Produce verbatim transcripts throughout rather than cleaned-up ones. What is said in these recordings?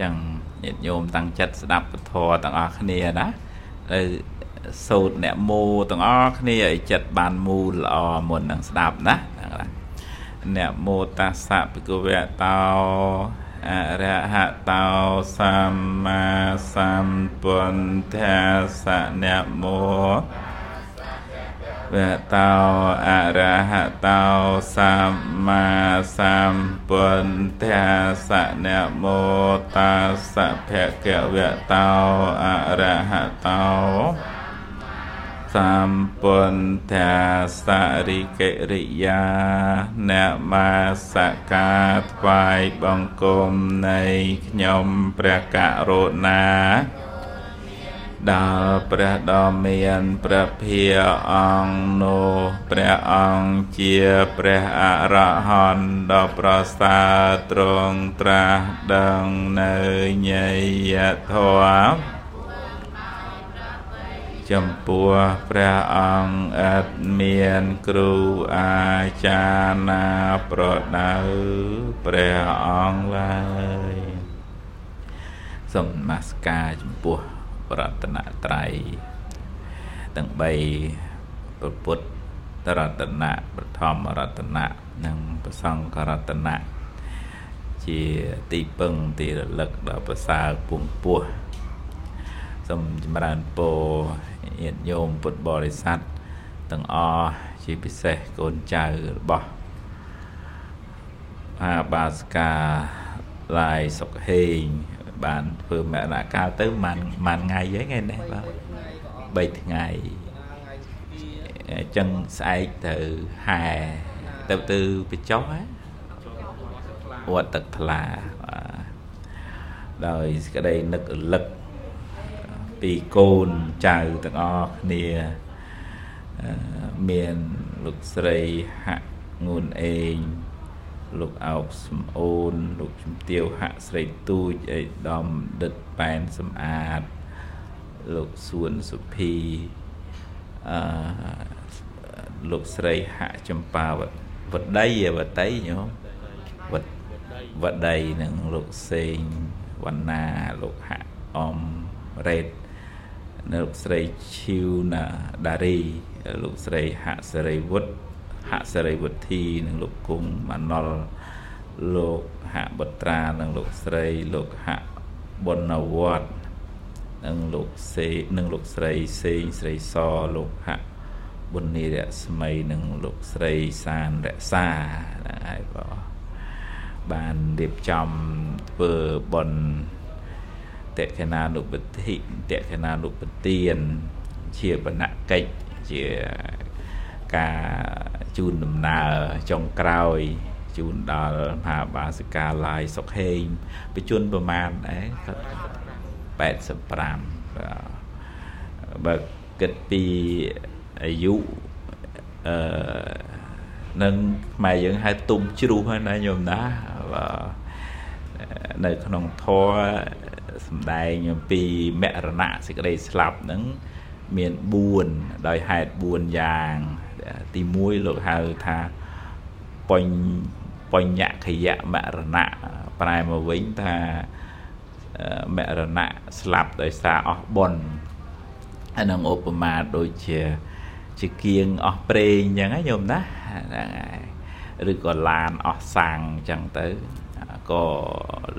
ចឹងញាតិញោមតាំងចិត្តស្ដាប់ពធទាំងអស់គ្នាណាហើយសូត្រអ្នកមូទាំងអស់គ្នាឲ្យចិត្តបានមូលល្អមុននឹងស្ដាប់ណាអ្នកមោតាសៈភិក្ខវៈតោអរហតោសម្មាសម្ពុទ្ធាសៈអ្នកមោវៈតោអរហតោសម្មាសម្ពុទ្ធាសៈអ្នកមោតាសៈភិក្ខវៈតោអរហតោសម្ពុទ្ធាសរិកិរិយាអ្នកមាសកាថ្វាយបង្គំនៃខ្ញុំព្រះករុណាដល់ព្រះដ៏មានព្រះភារអង្គនោះព្រះអង្គជាព្រះអរហន្តដ៏ប្រសើរត្រង់ត្រាស់ដឹងនៅញេយធម៌ចំពោះព្រះអង្គអត់មានគ្រូអាចារ្យណាប្រដៅព្រះអង្គឡើយសូមនមស្ការចំពោះរតនត្រ័យទាំងបីព្រះពុទ្ធរតនៈបឋមរតនៈនិងព្រះសង្ឃរតនៈជាទីពឹងទីរលឹកដល់ប្រសើរពងពោះសូមចម្រើនពរញាតិញោមពុទ្ធបរិស័ទទាំងអស់ជាពិសេសកូនចៅរបស់អាបាសកាឡាយសុខហេងបានធ្វើមរណកាលទៅមិនមិនថ្ងៃហ្នឹងឯនេះបាទបីថ្ងៃអញ្ចឹងស្អែកទៅហែទៅទៅបញ្ចុះហ៎វត្តទឹកថ្លាដោយសេចក្តីនឹករលឹកពីកូនចៅទាំងអស់គ្នាមានលោកស្រីហងួនអេងលោកអោបសំអូនលោកជំទាវហស្រីទូចអេដាមដិតប៉ែនសំអាតលោកសួនសុភីអឺលោកស្រីហចម្ប៉ាវតីវតីញោមវតីនឹងលោកសេងវណ្ណាលោកហអំរ៉េតលោកស្រីឈីវណាដារីលោកស្រីហសរីវុឌ្ឍហសរីវុទ្ធីនិងលោកគង់មណលលោកហបុត្រានិងលោកស្រីលោកហបុណវត្តនិងលោកសេនិងលោកស្រីសេងស្រីសលោកហប៊ុននីរស្មីនិងលោកស្រីសានរក្សាហើយបងបានរៀបចំធ្វើបុណ្យតេកណានុបតិតេកណានុបទានជាបណកិច្ចជាការជូនដំណើរចុងក្រោយជូនដល់មហាបាសិកាឡាយសុខហេងបញ្ជនប្រមាណដែរប៉ែតសិបប្រាំបើគិតពីអាយុអឺនឹងខ្មែរយើងហៅទុំជ្រុះហ្នឹងណាញោមណានៅក្នុងធម៌សម្ដែងអំពីមរណៈសេចក្តីស្លាប់ហ្នឹងមានបួនដោយហេតុបួនយ៉ាងទីមួយលោកហៅថាបញ្ញបញ្ញខយមរណៈប្រែមកវិញថាមរណៈស្លាប់ដោយសារអស់បុណ្យអានឹងឧបមាដូចជាជាគៀងអស់ប្រេងអញ្ចឹងណាញោមណាហ្នឹងហើយឬក៏ឡានអស់សាំងអញ្ចឹងទៅក៏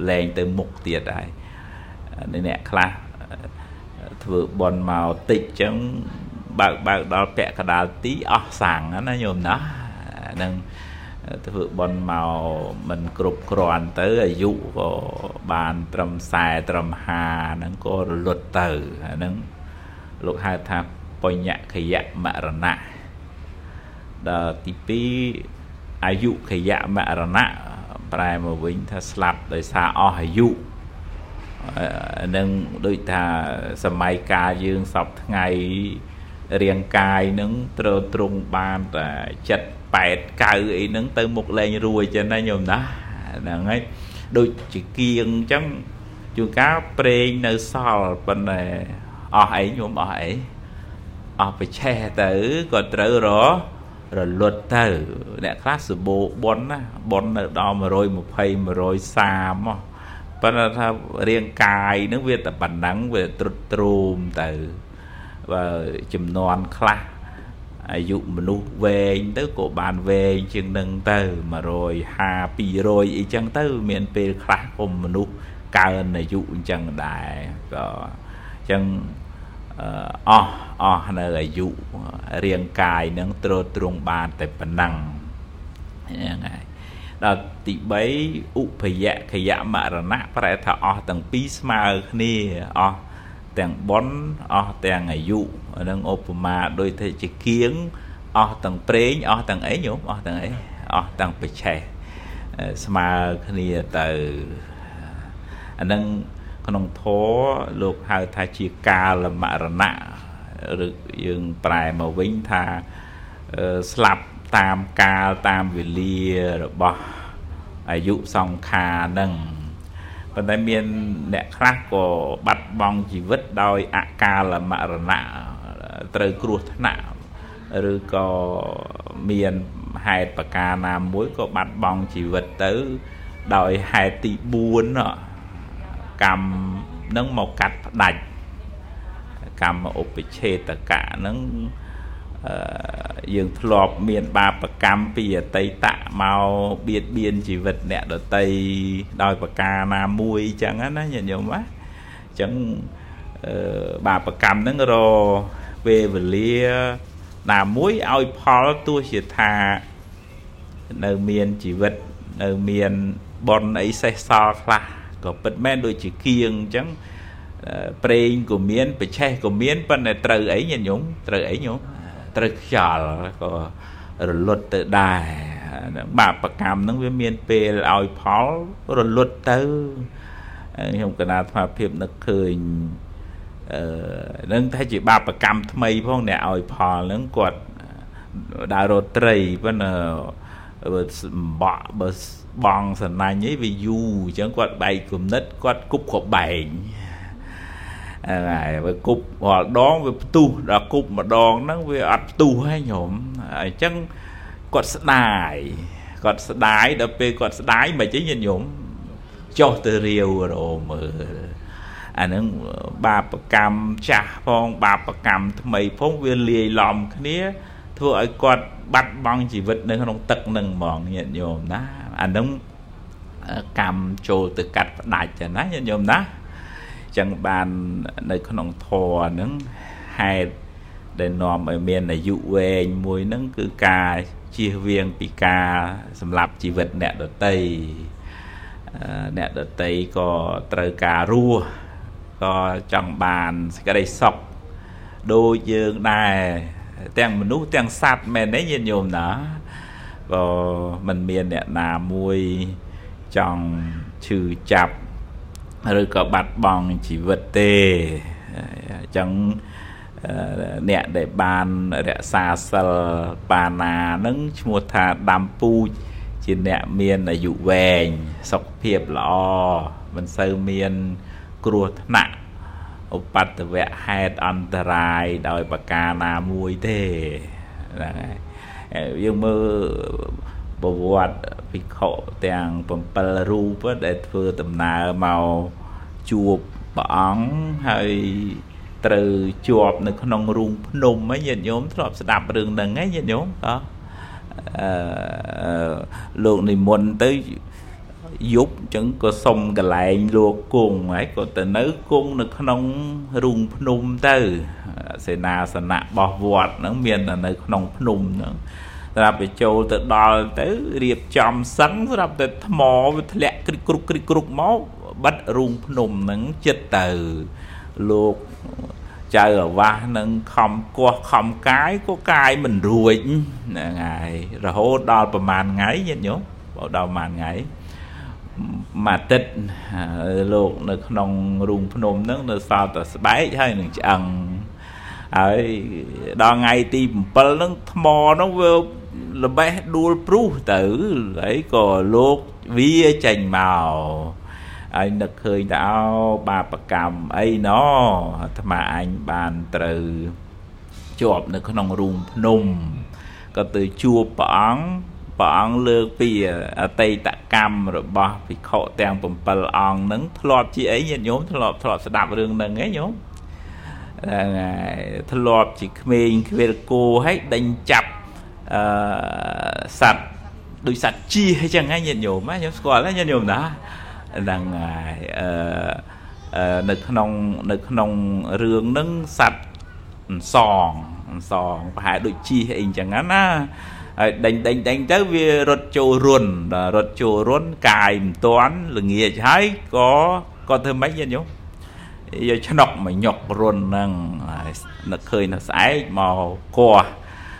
លែងទៅមុខទៀតហើយអ្នកខ្លះធ្វើបន់មកតិចចឹងបើកបើកដល់ពាក់កណ្ដាលទីអស់សាំងណាញោមណានឹងធ្វើបន់មកមិនគ្រប់គ្រាន់ទៅអាយុក៏បានត្រឹមสี่สิบត្រឹមห้าហ្នឹងក៏រលត់ទៅអាហ្នឹងលោកហៅថាបញ្ញខយមរណៈដល់ទីពីរអាយុខយមរណៈប្រែមកវិញថាស្លាប់ដោយសារអស់អាយុនឹងដូចថាសម័យកាលយើងសពថ្ងៃរាងកាយនឹងត្រូវត្រង់បានតែเจ็ด แปด เก้าអីហ្នឹងទៅមុខលែងរួចចឹងណាញោមណាហ្នឹងហើយដូចជាគៀងចឹងជួនកាលប្រេងនៅសល់ប៉ុន្តែអស់អីញោមអស់អីអស់ប្រឆេះទៅក៏ត្រូវររលត់ទៅអ្នកខ្លះសបោបនណាបននៅដល់120 130មក But I have Rian Kai, no with a banang with truth room, though Jim non clap. I use manu vein, the go ban vein, ching dung toe, maroi, happy roi, each young toe, men pale clap on manu, can a you young die. Young oh, oh, no, you Rian Kai, no truth room ban the banang. Tị bấy upaya kaya marana prata o tang peace mile near o tang bon o tang a you and an open ma do it chicken o tang praying o tang a you o tang a o tang peche smile near the and then con poor look how tachi cal marana yung prime winter slap. ตามกาลตามវេលារបស់អាយុសង្ខារនឹងប៉ុន្តែមានអ្នកខ្លះក៏បាត់បង់ជីវិតដោយអកាលមរណៈត្រូវគ្រោះថ្នាក់ឬក៏មានហេតុប្រការណាមួយក៏បាត់បង់ជីវិតទៅដោយហេតុទី យើងធ្លាប់មានបាបកម្មពីអតីតមកបៀតបៀនជីវិតអ្នកដទៃដោយប្រការណាមួយអញ្ចឹងណាញោមណាអញ្ចឹងបាបកម្មហ្នឹងរវេវលាណាមួយឲ្យផលទោះជាថានៅមានជីវិតនៅមានបនអីសេះសល់ខ្លះក៏ពិតមែនដូចជាគៀងអញ្ចឹងប្រេងក៏មានបច្ឆេះក៏មានប៉ុន្តែត្រូវអីញោមត្រូវអីញោម ត្រូវខ្យល់ក៏រលត់ទៅដែរបាបកម្មនឹងវាមានពេលឲ្យផលរលត់ទៅខ្ញុំកណាថាភាពនឹកឃើញអឺនឹងថាជាបាបកម្មថ្មីផងអ្នកឲ្យផលនឹងគាត់ដារត់ត្រីប៉ុន្តែបើបងសណាញ់អីវាយូរអញ្ចឹងគាត់បែកគំនិតគាត់គប់ក្បែង អាយចឹងគាត់ស្ដាយគាត់ស្ដាយដល់ពេលគាត់ស្ដាយមិនចឹងញាតិញោមចុះទៅរាវរមមើលអានឹងបាបកម្មចាស់ផងបាបកម្មថ្មីផងវាលាយឡំគ្នាធ្វើឲ្យគាត់បាត់បង់ជីវិតនៅក្នុងទឹកនឹងហ្មងញាតិញោមណាអានឹងកម្មចូលទៅកាត់ផ្ដាច់ណាញាតិញោមណា ចឹងបាននៅក្នុងធម៌ហ្នឹងហេតុដែលនាំឲ្យមានអាយុវែងមួយហ្នឹងគឺការជៀសវាងពីការសម្លាប់ជីវិតអ្នកដទៃអ្នកដទៃក៏ត្រូវការរស់ក៏ចង់បានសេចក្ដីសុខដូចយើងដែរទាំងមនុស្សទាំងសត្វមែនទេញាតិញោមណាបើមិនមានអ្នកណាមួយចង់ឈឺចាប់ ឬក៏បាត់បង់ជីវិតទេអញ្ចឹងអ្នកដែលបានរក្សាសិលបាណានឹងឈ្មោះថាដាំពូជជាអ្នកមានអាយុវែងសុខភាពល្អមិនសូវមានគ្រោះថ្នាក់ឧបទ្ទវហេតុអន្តរាយដោយប្រការណាមួយទេយើងមើល ប្រវត្តិភិក្ខុទាំង ដល់ទៅរៀបចំសឹងសម្រាប់ទៅថ្មវាធ្លាក់គ្រឹកគ្រឹកគ្រឹកមកបាត់រូងភ្នំហ្នឹងចិត្តទៅលោកចៅអាវាសនឹងខំគោះខំកាយក៏កាយមិនរួចហ្នឹងហើយរហូតដល់ប្រហែលថ្ងៃញាតិញោមដល់ប្រហែលថ្ងៃមកអាទិត្យលោកនៅក្នុងរូងភ្នំហ្នឹងនៅសល់តែស្បែកហើយនឹងឆ្អឹងហើយដល់ថ្ងៃទី 7 ចេញមកហើយនឹកឃើញថាអោបាបកម្មអីណអាត្មាអញបានត្រូវជាប់នៅក្នុងរូងភ្នំក៏ទៅជួបព្រះអង្គ ព្រះអង្គក៏សួរថាតើ Pang lược bì a tay tạc cam rồi ba bị caught down bum bal on nung tlot chị ấy nhóm tlot tlot đạp rừng nâng ấy nhóm tlot chị mình về cô hết đánh chập sạch đôi sạch chi hay chẳng ai nhận nhổm á nhóm score lấy nhận nhổm đã rằng nực nòng nực nòng rừng nâng sạch sòng sòng phải đôi chi hay chẳng ngắn á đánh đánh đánh tới vì rốt chỗ ruồn là rốt chỗ ruồn cài toán là nghĩa trái có có thêm mấy nhân nhung giờ cho nọc mà nhọc ruồn năng nó khơi nó sải màu cò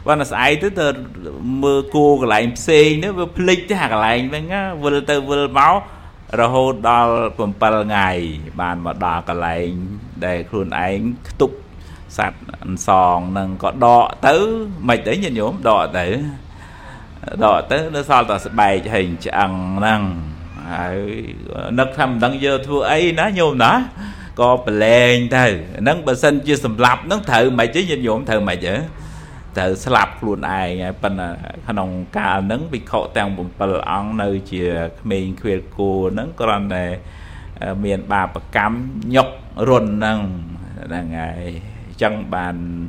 và nó sải tới từ mưa cô cái lại xe nữa vừa plei tới hàng lại vậy á vừa từ vừa máu rồi hồi đó tầm ba ngày bàn mà đo cái lại để khuôn ảnh tục sạch sòng năng có đọ tới mày tới nhân nhung đọ tới đó tới nó sao ta sẽ bày hình chẳng năng nó thầm đang giờ thua ấy nó nhôm đó có lên thử nâng bà sinh chưa sầm lập nó thử mày chứ nhìn nhộm thử mày chứ thử sẽ lập luôn ai nghe bên là khả năng cả nâng bị khổ tàng bụng bà lọng nơi chìa mình khuyệt cô nâng còn này miền bà bà cắm nhọc rồn năng là ngày chẳng bàn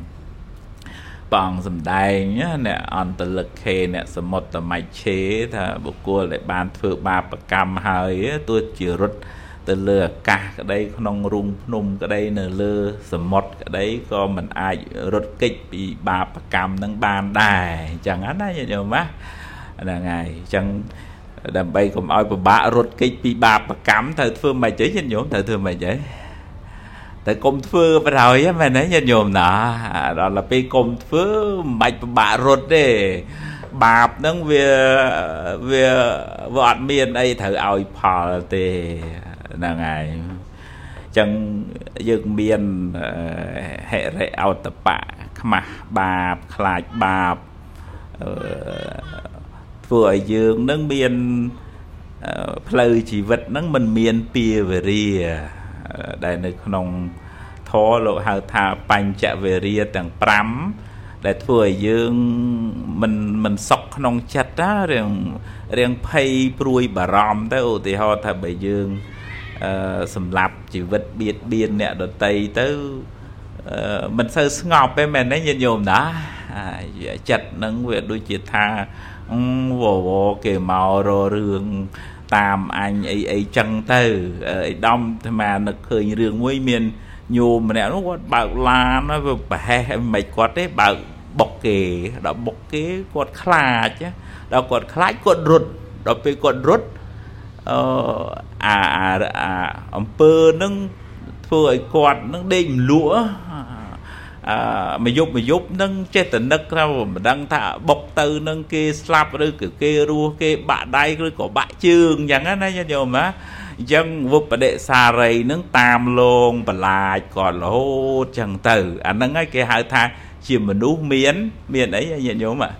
bằng dùm đài nhá nè on từ lực khê nè số một từ máy chế thà bộ cua lại bàn phượng ba bậc cam hơi tôi chừa rút từ lừa cả cái đây nông rung nung cái đây nè lừa số một cái đấy có mình ai rút kịch bị ba bậc cam nâng bàn đài chẳng án đấy nhiều má là ngày chẳng đầm bay cùng oi của bà rút kịch bị ba bậc cam thời phương máy chế nhân nhổm thời thường máy chế tại công phơ bắt đầu ấy mà nói nhận nhồm nọ đó là cái công phơ mạch bạ rột đấy bạp nâng về về vọt miền đây thử ỏi phò thì là ngày chẳng dựng miền hệ rễ ỏi tập bạ mà bạp khạch bạp vừa dựng nâng miền lời chỉ vật nâng mình miền pìa về đi đại nơi nông thọ lộ hào thà bành chạ về ria tầng pram đại thừa dương mình mình sọc nông chặt á riêng riêng pay pruy bà rom tới ô thì họ thà bảy dương sầm lạp chỉ vật biệt biên nè đợt tây tới mình sơ ngọc với mình đấy nhìn nhôm đã chặt nâng về đôi chiết tha vô vô kề màu rồi rương tam anh ấy ấy chẳng từ ấy đông mà nó khởi đường muối miền nhôm mà nè nó quạt bạc la nó bẻ mày quạt đấy bạc bọc kề đó bọc cái quạt khla chứ đó quạt khla quạt rụt đó bị quạt rụt à à à ông pơ nâng phơi quạt nâng đêm lúa à mày giúp mày giúp nâng chết tận đất đâu mà đang thả bọc từ nâng kia slap rồi kiểu kia rua kia bạ đai rồi có bạ trường chẳng á này nhiều mà dân vụt bà đệ xà rầy nâng tam luôn bà lại còn là hô chẳng từ anh nâng ấy kia hai thang chỉ mình đu miến miền ấy nhiều nhiều mà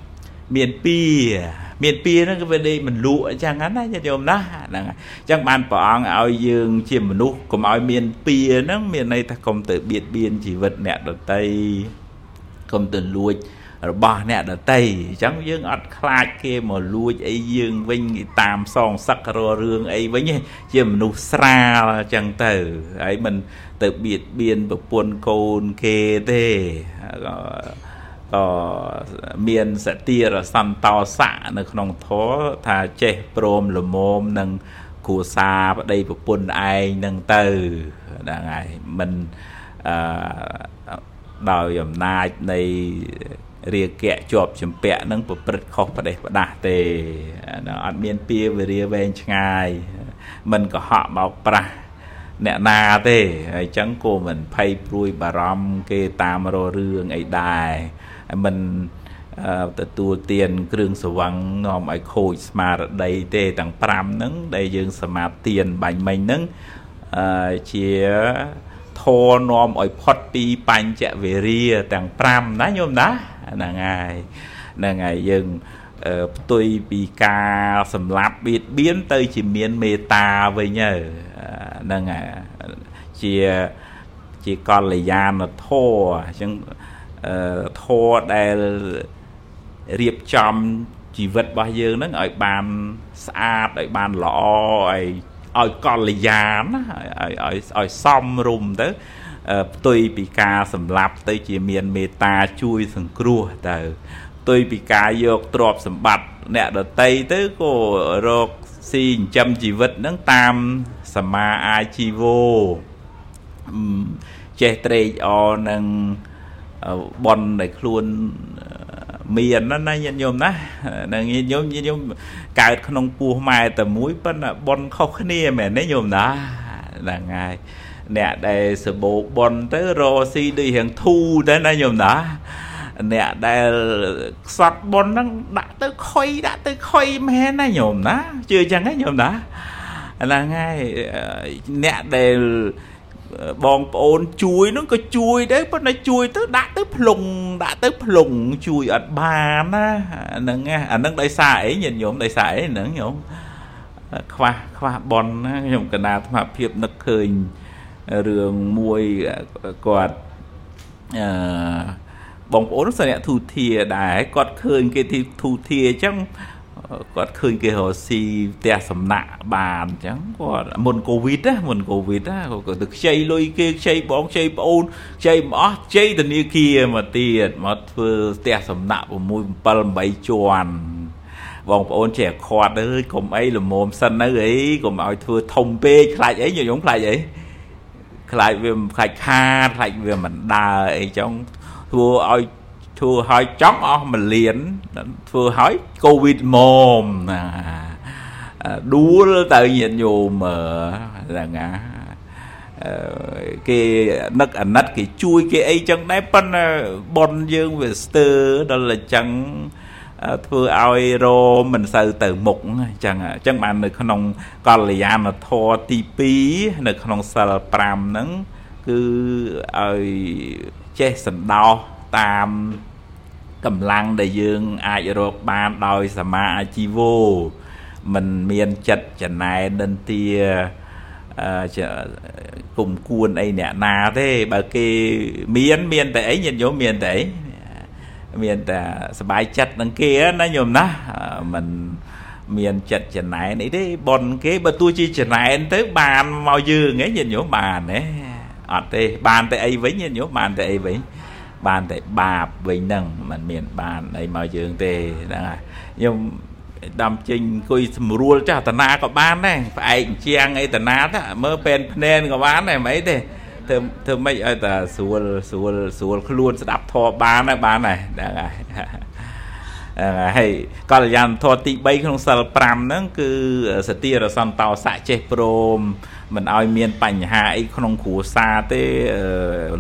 miền pia miền pia nó cái về đây mình lụa chẳng á này nhiều đó chẳng bàn bọn ao dương chỉ mình đu cũng ao miền pia nó miền này ta không tự biệt biên chỉ vật nẹt ở tây không tự lụa rồi bỏ nẹt ở tây chẳng dương ọt khai kia mà lụa ấy dương vinh tam song sắc rồi rương ấy với nhé chỉ mình đu xa chẳng từ ấy mình tự biệt biên và buồn cồn kê thế miền sẽ tia là săn tàu xạ nó không thó thà che prom là mồm nâng cù xa ở đây bùn ai nâng từ là ngày mình đòi hôm nay này rìa kẹ chộp chấm pẹ nâng bột bật khóc ở đây và đà tề nó ăn miền pia về rìa bên ngày mình có họ bảo pra nè na tề chẳng cô mình pay pruy bà rom kê tam rô rương ấy đài mình tụi tiền kương sầu vắng ngòm ấy khôi mà đầy tê tặng pram nứng đầy dương mà tiền bánh mình nứng chia thô nom ấy phật pi bánh chạy về ria tặng pram ná nhôm ná là ngày là ngày dương tôi bị ca sầm lạp biệt biến tới chỉ miền mê ta với nhờ là ngày chia chỉ còn là gian là thô chẳng thô đây riệp chom มีอันนั้นนะโยมนะ Bong on chui nó có chui đấy, bữa nay chui tới đã tới plùng đã tới plùng chui ở bàn á, nâng nghe, anh nâng đại sải nhìn nhổm đại sải nâng nhổm, khoa khoa bon nhổm cả nhà tham hiệp nực khơi, đường muôi quạt, bong on sao nhẽ thu thiê đại quạt khơi cái thì thu thiê chẳng quạt khơi cái hồ si te sầm nạ bàn chẳng quạt mồn covid á mồn covid á còn được chơi lôi kia chơi bóng chơi bồn chơi mót chơi từ như kia mà tiền mót vừa te sầm nạ của mui pal bảy tròn vòng bồn trẻ quạt đấy cùng ấy là mồm sân đấy ấy cùng ấy vừa thông bê lại ấy nhiều giống lại vậy lại về lại kha lại về mình đà ấy trong vừa ấy thưa hỏi chóng ông mình liền thưa hỏi covid mồm à đúa tự nhiên nhiều mà là ngã cái nấc ảnh nấc cái chui cái ấy chẳng đấy pan bon dương về sơ đó là chẳng thưa ai rồi mình sợ từ mục chẳng chẳng bạn được không còn là gian là thò ti pí được không sợ pram nắng cứ ai che sần đau tam cầm lăng đại dương ai rồi ban đòi sama chi vô mình miền chật chần này nên tia cùng cuôn ấy nè na thế bà kia miền miền tẩy nhìn vô miền tẩy miền tả bài chật đằng kia nó nhôm đó mình miền chật chần này đấy đấy bọn cái bà tôi chi chần này tới bàn màu dương ấy nhìn nhổ bàn đấy ở đây bàn tẩy ấy với nhìn nhổ bàn tẩy vậy bàn tại bà bình đẳng mình miền bàn này mà dương tề là nhưng đam chinh coi rùa cho tần na có bán này phải chiang ấy tần na đó mơ pen pen có bán này mấy thế thơm thơm mấy ai ta sùa sùa sùa luôn sẽ đập thò bán này bán này hay còn là dàn thò tị bay không sờ pram nó cứ stia là săn tàu xạ che prom mình ao miền bành hải không khổ xa tới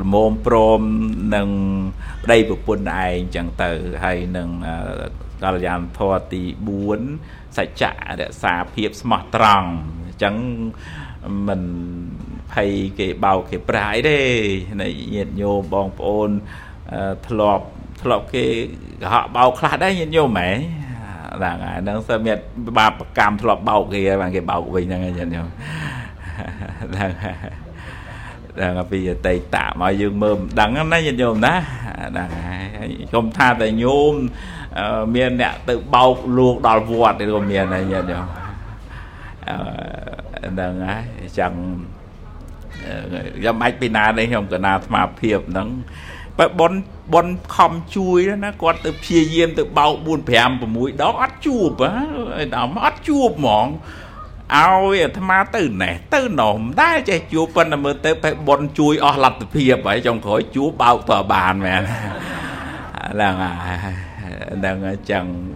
mồm prom nâng đây bộ quân ai chẳng tử hay nâng còn là dàn thò tị buôn xạ chạ để xà phiệp smart trăng chẳng mình hay cái bao cái trái đây này nhiệt nhô bong ôn thọp lọc cái họ bao khá đấy nhìn vô mẹ là ngài đang xem miệt bà cam lọc bao kia bằng cái bao của mình đang nhìn nhau đang bây giờ tay tạ mọi dương mơm đắng nó nhìn nhôm đó là không tha tại nhôm miền nè tự bao luộc đào vuột để gồm miền này nhìn nhau đang ấy chẳng dâm ách pina đây không cả nào mà phiệp nắng bọn bọn không chui đó nó còn từ phía diêm từ bao buồn phèm của mũi đó ắt chụp á đó ắt chụp mỏng ao tham ma từ này từ nổm đá chạy chụp phần là mới tới phải bọn chui o lật từ phía vậy trong khỏi chúa bao tòa bàn mẹ là đang chẳng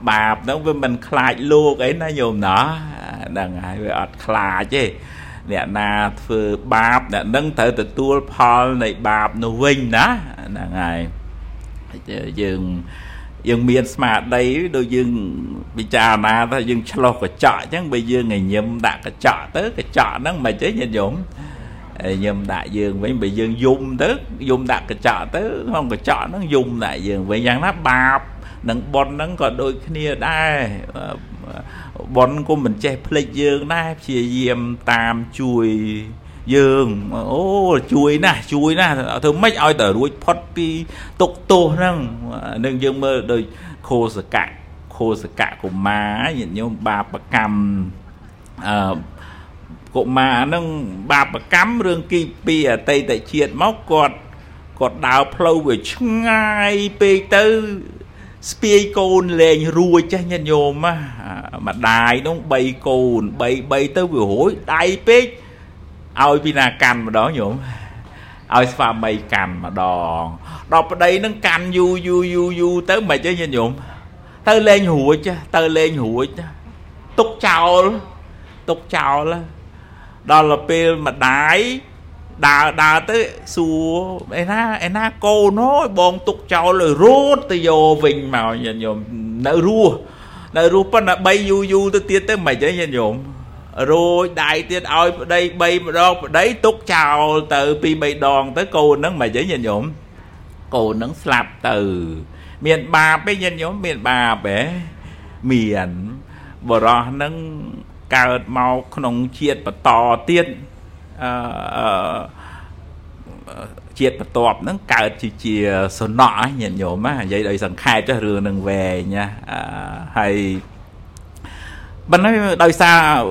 bà nó với mình khai luôn ấy nó nhôm nó đang ai với khai chứ nè na phơ báp nè nâng thở từ tua phol này báp nó vinh đó là ngài dừng dừng miền smart đây đôi dừng bị trà na thôi dừng lo cái chợ chẳng bây giờ ngày nhâm đã cái chợ tới cái chợ nó mà chế nhân dũng nhâm đại dương với bây dương dùng tới dùng đặt cái chợ tới không cái chợ nó dùng đại dương với dáng nó báp nâng bon nó còn đôi kia đây bọn của mình che plei dương na chia diêm tam chui dương ô chui na chui na thường mấy ai tờ đuôi phật pi tục tô năng nên dương mơ đời khô sờ cạn khô cả của má nhìn như bà bà cầm à, của má nó bà bà cắm rương kỳ bì ở tây tại chuyện móc cột cột đào flow về chung ngay bê tư spie côn lên ruồi cho nhân nhôm á mà đài nó bay cồn bay bay tới vừa hối đài pê ao pina cằn mà đó nhôm ao pha bay cằn mà đòn đọc ở đây nó cằn du du du du tới mày chứ nhân nhôm tới lên hụi chứ tới lên hụi chứ túc chào túc chào là đó là pê mà đài đà đà tới xua em na em na cô nói bọn tục chào lời rút từ vô vinh màu nhìn nhộm nợ rua nợ rua bắt là bay du du tới tiết tới mày chứ nhìn nhộm rồi đại tiết ôi đây bay đó đấy tục chào từ pi bay đòn tới cô nắng mày chứ nhìn nhộm cô nắng slap từ miền bà bây nhìn nhộm miền bà bé miền vừa đó nắng cao màu không chiết và to tiên chiết và tọp nắng cả chỉ chỉ số nọ nhận nhổm á vậy đời sẵn khai cho rừng đừng về nha hay bạn nói đời xa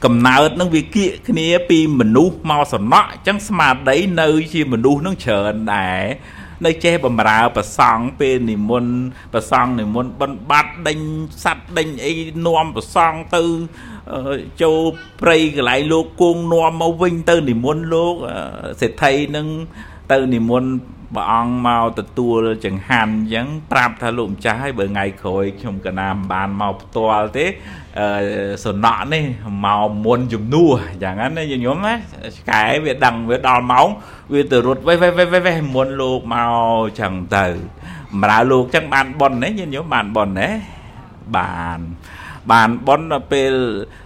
cầm nào nâng việc kia kia pi mình nu mau số nọ chẳng mà đấy nơi chi mình nu nâng chờ để nơi che bầm rào và song bên thì muốn và song thì muốn bận bát đánh sắt đánh ấy nuông và song tư châu prey lại lô cuông nuông mau vinh tư thì muốn lô sẽ thấy nâng tư thì muốn bọn mau từ tua chẳng hàn chẳng tạm thà lụm trái bởi ngày khởi trong cả nam bàn mau to thế sờ nọ này màu muốn dùng nua chẳng hạn này nhóm á cái việc đằng việc đòn máu việc từ ruột vây vây vây vây muốn lô màu chẳng từ mà đã lô chẳng bàn bòn đấy như nhóm bàn bòn đấy bàn bàn bón là pe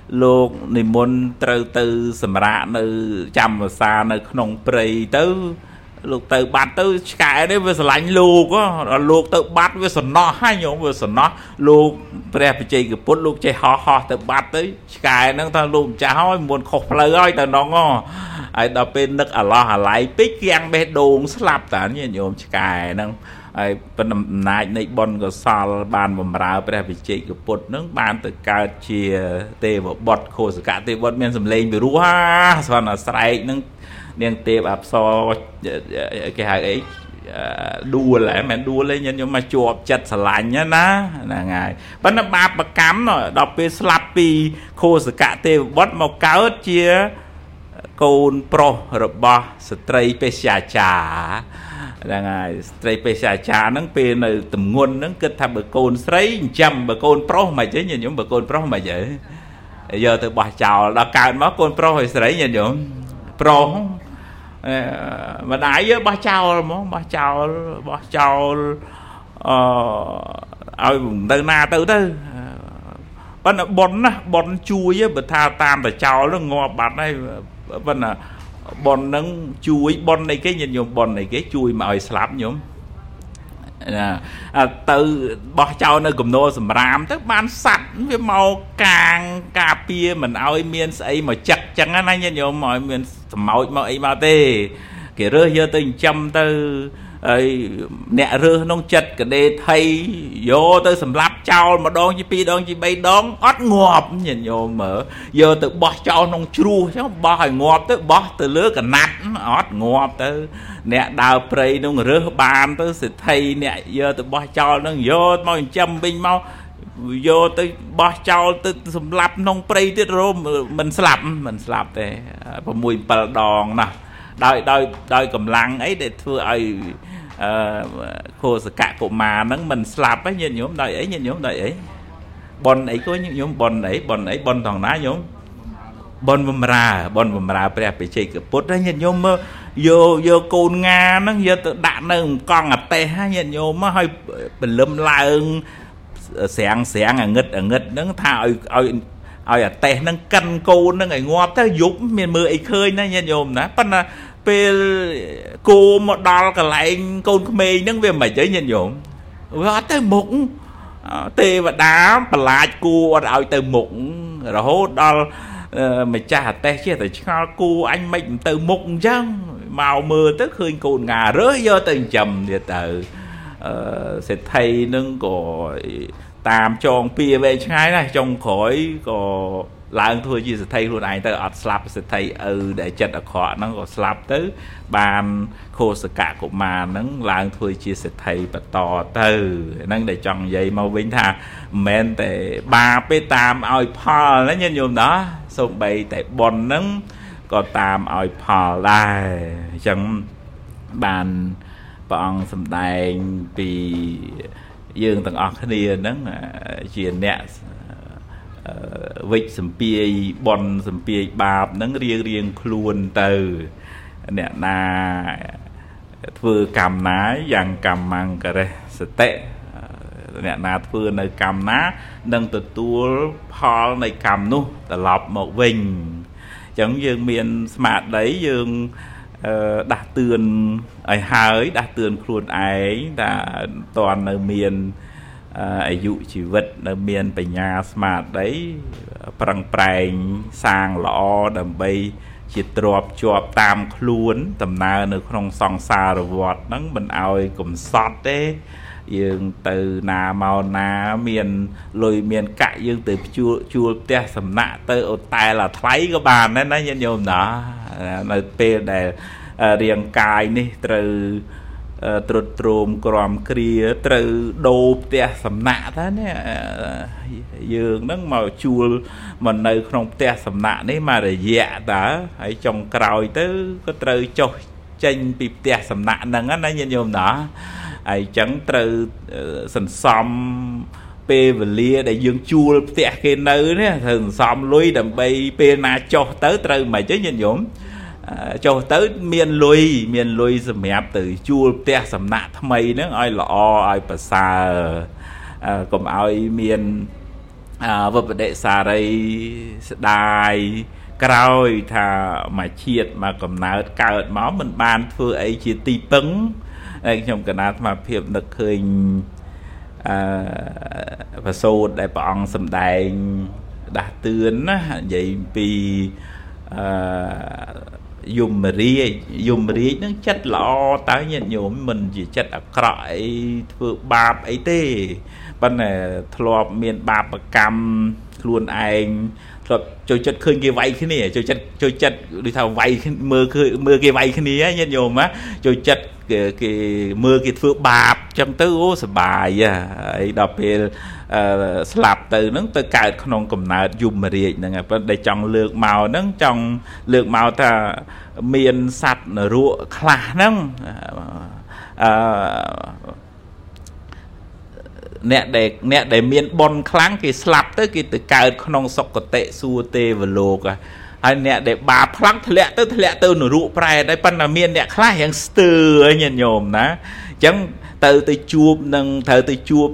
lô này muốn từ từ sầm rạ từ chầm xa từ nông prey tới lục từ bát tới cái đấy với lạnh lục á lục từ bát với sờ nọ hai nhổ với sờ nọ lục prey phải chơi cái bút lục chơi ho ho từ bát tới cái năng thằng lục cháu muốn khóc lời từ nó ngon ai đó pe nước ở lo hà lại pít giang bé đồn slap tản như nhổ cái năng ai phần này này bòn có sao bàn bầm ráo bây giờ bị chệ cái bột nước bàn từ cá chia tê và bọt khô sự cả tê bọt men sầm lên bị rú ha sao nó say nước đen tê bắp so cái hàng ấy đua lại mà đua lên nhân nhưng mà chuột chặt sờ lạnh nhá ná là ngày vẫn là ba bạc cám rồi đọc về slappy khô sự cả tê bọt màu cá chia cồn pro rồi ba stray pe xà chả là ngày tây pê xà chả nắng pê này tầm nguồn nắng kết tham bờ cồn sấy chầm bờ cồn pro mày chứ nhìn nhổm bờ cồn pro mày vậy giờ từ bà chào là cài nó cồn pro hồi sấy nhìn nhổm pro mà đại với bà chào món bà chào bà chào ở từ na từ từ vẫn là bón á bón chui với bờ tha tam bà chào nó ngò bạt này vẫn là bọn nâng chui bọn này cái nhìn nhộm bọn này cái chui mà ơi slap nhộm à, à, từ bỏ cháu nơi cùng nô sầm ram tức bán sạch với màu càng cà pia mình ơi miên ấy mà chắc chắn anh ấy nhìn nhộm mọi miên màu màu ấy mà tê kể rơi giờ từng trăm tư nè rơi nông chật cái đề thầy vô tới sầm lap cháu mà đón chi pi đón chi bay đón ót ngọp nhìn nhộm mở giờ tự bỏ cháu nông chua cháu bỏ hỏi ngọp tới bỏ từ lứa cả nát ót ngọp tới nè đào prey nông rơi bàn tới sẽ thầy nè giờ tự bỏ cháu nông vô mau châm binh mau vô tới bỏ cháu tới sầm lap nông prey tới rồi mình slap mình slap thế và mùi bờ đòn nè đôi đôi đôi cầm lăng ấy để thưa ơi khô sự cả cổ mà nắng mình slap ấy nhìn nhổm đôi ấy nhìn nhổm đôi ấy bon ấy có những nhổm bon ấy bon ấy bon thằng ná nhổm bon bầm ra bon bầm ra bây giờ phải chơi cái bốt đấy nhìn nhổm vô vô côn nga nó vô tự đạn nâng con ngập tê ha nhìn nhổm hơi bình lâm lang sáng sáng à ngất à ngất nắng thao ơi ơi à tê nâng canh côn nâng ấy ngọt tới dục miền mưa ấy khơi nó nhìn nhổm nè bắt là pê cô mà đo cả lại côn mê nâng về mày chơi nhìn nhổm gót tới mụng tê và đá và lại cua đào từ mụng rồi hốt đo mày cha tê kia tại sao cô anh mình từ mụng chăng màu mưa tới khơi côn ngà rớt vô từng chầm thì tự sẽ thay nâng của Tam chong pia về chai này chong khói có lang thôi chứ thầy luôn ai ta ở slap sẽ thầy ừ để chật ở khó nó có slap tới bàn khô sạc cả của mà nó lang thôi chứ sẽ thầy và to từ nó để chọn dây màu vinh thà men để ba p tam oi pha nó nhân dùng đó xong bày tại bọn nó có tam oi pha lại chẳng bàn bọn sầm tay vì dương tầng ở kia nó chuyện nè vịt sầm pì bòn sầm pì bạp nó riêng riêng luôn từ nè na vừa cầm ná dàn cầm mang cái đây tệ nè na vừa nơi cầm ná nâng từ tua pol này cầm nu là lọp một vinh chẳng dương miền smart đấy dương đã tươn ai hái đã tươn khuôn ấy đã toàn ở miền ở dụ chỉ vật ở miền về nhà smart đấy bằng prang sang lọ đầm bay chỉ trộp trộp tam khuôn tầm nào nữa không song xa rồi vọt nắng mình ơi cùng sót đấy dương từ nà màu nà miền lùi miền cãi dương từ chua chua te sầm nạ tới ô tai là thấy các bạn đấy nó nhân nhôm đó nơi pe để riêng cài ní từ từ trôm còm kia từ đồ te sầm nạ thế nè dương nó màu chua mình nơi không te sầm nạ đấy mà để dạ đó hãy trồng còi tới có từ chồi chanh bịp te sầm nạ nâng á nó nhân nhôm đó ai chẳng từ sần xóm pe và lia để dương chua tẹt cái nơi nè thường xóm lui đầm bay pe na cho tới từ mà chứ nhìn nhổm cho tới miền lui miền lui sầm mẹp từ chua tẹt sầm nạ tham mây nữa ai lọ ai bờ xa cùng ai miền vật đệ xa đây đài cày thà mà chiết mà cầm nát cào máu mình ban thưa ấy chia ti bứng đây trong cái nát mà phim được hình và số đại bọn sầm đại đã tươn vậy vì dùng ri dùng ri nó chất lọ tái nhận nhổm mình chỉ chất ở cõi thưa bạp ấy tê bên này thọp miền bạp cầm luôn anh rồi cho chất khơi cái vay cái này cho chất cho chất đi thao vay mưa khơi mưa cái vay cái này nhân nhôm á cho chất cái cái mưa cái phượng bạc trong tứ ô sờ bài à ấy đọc về slap từ nó từ cài non cầm nát dùng mà riêng này nghe để chọn lược màu nó chọn lược màu ta miền sạt ruộng khá nó nè để nè để miền bon kháng cái slap tới cái từ cài non sọc có tệ xua tê và lô cả ai nè để bà kháng thẹn tới thẹn tới nửa rượu prai đây pan là miền nè khá hàng từ ấy nhận nhôm ná chẳng từ từ chụp nâng từ từ chụp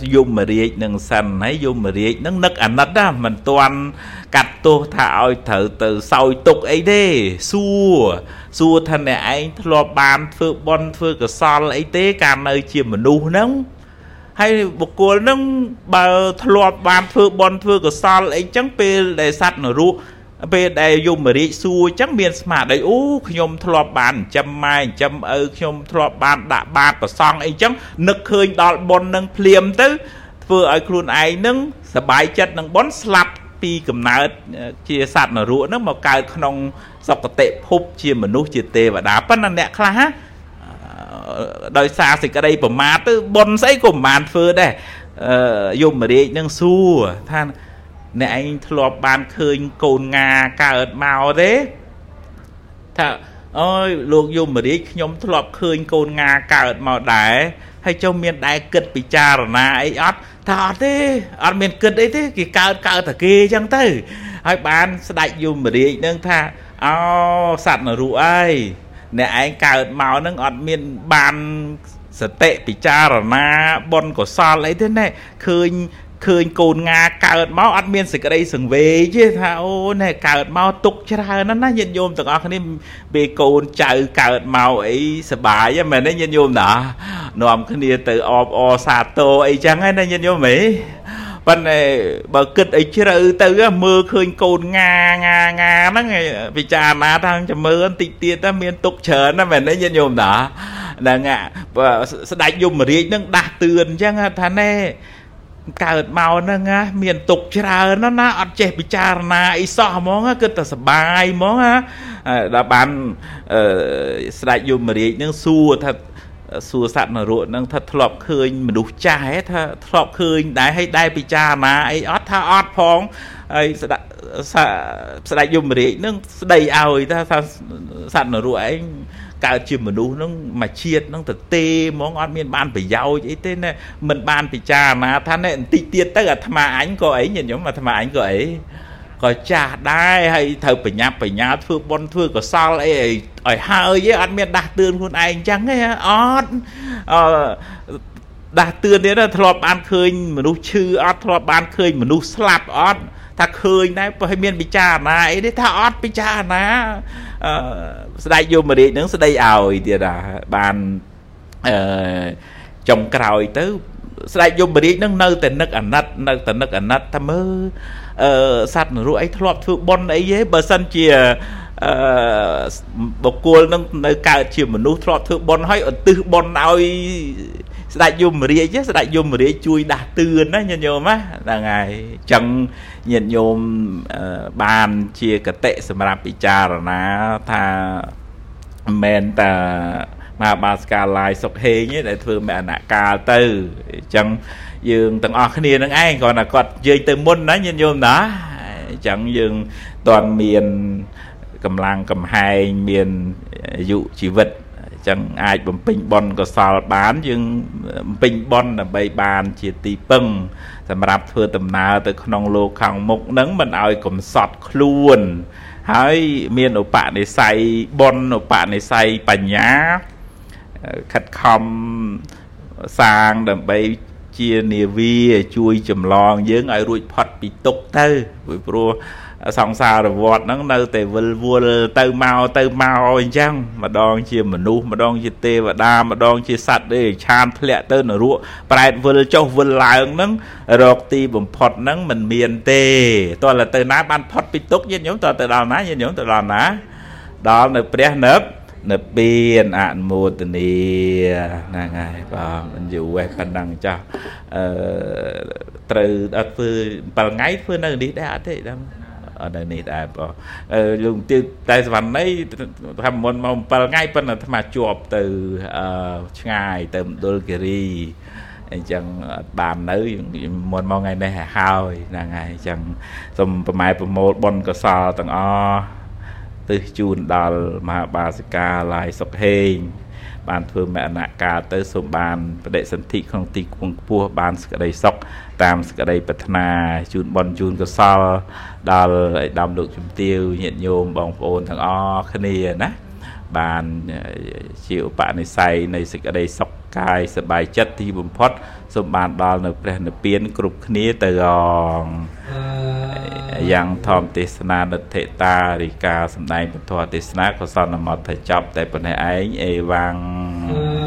dùng mà riết nâng sần hay dùng mà riết nâng nấc ảnh nấc đó mình toàn cắt tô thảo thử từ sau tục ấy đi xua xua thân này anh lo bàn phơ bon phơ cửa son ấy tế càng nơi chia mà nu nâng hay một cô nâng bờ lo bàn phơ bon phơ cửa son ấy chẳng pê để sắt nở ru về đây dùng mà đi xua chắc miền smart đấy ú nhôm thọp bàn châm mai châm ơ nhôm thọp bàn đã bạt và xong ấy chấm nực hơi đọt bồn nâng phềm tới vừa ở khuôn ấy nâng sờ bài chất nâng bón slap pi cầm nát chia sạt nở ruộng nó màu cài không dọc có tệ húp chia mà nút chia tê và đá bắt là nẹt khá đời xa thì cái đây của má tư bồn giấy của màn phơ đây dùng mà đi nâng xua than nè anh thua bàn khơi cồn ngà cà ớt màu đấy thà ơi luộc dùng mà đi nhóm thua khơi cồn ngà cà ớt màu đá hay cho miền đá cật bị trà rồi nà ấy ót thà thế ót miền cật đấy thế kì cà ớt cà ớt thà kia chẳng tới hay bàn đại dùng mà đi nâng thà ao sạt nở rụi ai nè anh cà ớt màu nâng ót miền bàn sợ tệ bị trà rồi nà bon của sao lấy thế này khơi khơi cồn ngà cào máu ăn miên sực ở đây sừng về chứ thao này cào máu tục chứ thao nó nó nhân nhôm từ ở cái này về cồn chợ cào máu ấy sờ bài chứ mà nó nhân nhôm đó nòm cái này từ ọp ọ xà tô ấy chẳng ấy nó nhân nhôm mỹ bên này bờ kịch ấy chứ từ từ mưa khơi cồn ngà ngà ngà nó ngày vì trà má thang cho mưa ăn tịt tiệt ta miên tục chờ nó mà nó nhân nhôm đó là ngạ và đại dùng mà riêng nó đạt tường chứ thằng này Cào màu nâng á, miền tục chả nó na ăn chè bị chả na, ít sọ món á, cứ ta sờ bài món á, là bàn đại dùng mà để những xu thật xu sạn mà ruộng năng thật thọp khơi mà đủ chả hết thọp khơi đại hay đại bị chả na, ấy ót tha ót phong, ấy đại dùng mà để những đầy ao ta sạn mà ruộng ấy cả chìm mà đủ nó mà chiết nó thật tê món ăn miền ban phải giàu vậy thế này mình ban phải trà mà than này tịt tiệt tất cả mà ảnh có ấy nhìn giống mà mà ảnh có ấy có trà đai hay thợ phải nháp phải nhá thưa bon thưa có sao ấy ở hai với ăn miền đạt tươn luôn anh chẳng ấy ót đạt tươn đấy là thọp ban khơi mà đủ chư ót thọp ban khơi mà đủ slap ót ta khơi này phải miền bị trà mà ấy đấy thà ót bị trà mà đại vô mà đi đứng sẽ đây ảo thì là bàn trồng cào tới đại vô mà đi đứng nơi tận nước ẩn nát nơi tận nước ẩn nát tham mơ sát nụ ấy thọp phượng bon ấy dễ bờ sân chìa bọc cua nâng nơi cào chìa mà nụ thọp phượng bon hay ở tư bon ơi đại vô mà đi chứ đại vô mà đi chui đà tươn đó nhìn nhôm á là ngày chẳng nhìn nhôm bàn chia cả tệ xem làm bị trà rồi ná tha men ta mà bà ska lại sọc hề nhé để thường mẹ nạ cà tư chẳng dường tầng ọt kia nâng ai còn là còn dây từ môn đó nhìn nhôm đó chẳng dường toàn miền cầm lăng cầm hai miền dụ chỉ vật chẳng ai bấm pin bon có sao bán nhưng pin bon là bay bàn chỉ tì bưng làm rạp thưa tầm nào từ nông lô khang mục nắng mình ao cũng sọt luôn hãy miền ở bạn để say bon ở bạn để say bà nhá khát khom sang làm bay chia nề vi chui chầm lon dướng ai ruột phật bị tục tư buổi pro song xa rồi vọt nó nơi tề vua vua tơ mau tơ mau chăng mà đong chia mà nu mà đong chia tê và đa mà đong chia sạch để chan lẹ tơ nở ruộng bài vua châu vua lại nắng rọc ti bầm phật nắng mình miền tê toàn là tơ ná ban phật bị túc như nhóm toàn tơ đào ná như nhóm tơ đào ná đó là bia nấp nấp biên ạn mùa tình là ngày và mình dụ về phần đằng cho từ đặt từ vào ngay phương nơi đi đã thế đâu ở đây này đã dùng từ tài sản đấy tham môn mong vào ngay phần là mà chuột từ ngày từ đôi kỳ chẳng bàn đấy môn mong ngày này hao là ngày chẳng dùng máy một bon có sao tầng o từ chun đào mà bà ska lại sọc hên bàn thường mẹ nạ cả tới số bàn để sân thị không tì cuồng pua bàn sẽ đầy sọc tam sẽ đầy bật na chun bon chun có sao đào lại đam được chum tiêu hiện nhôm bóng ôn thằng o khnia nè bàn chịu bạn này say này sẽ đầy sọc cài sờ bài chất thì bấm phốt số bàn đào nở bẹn nở biến cục khnia từ gòn yang thom tisna nật thệ ta rika sầm đai bồ tát tisna có sao nằm ở thầy chập tại bên này ấy vang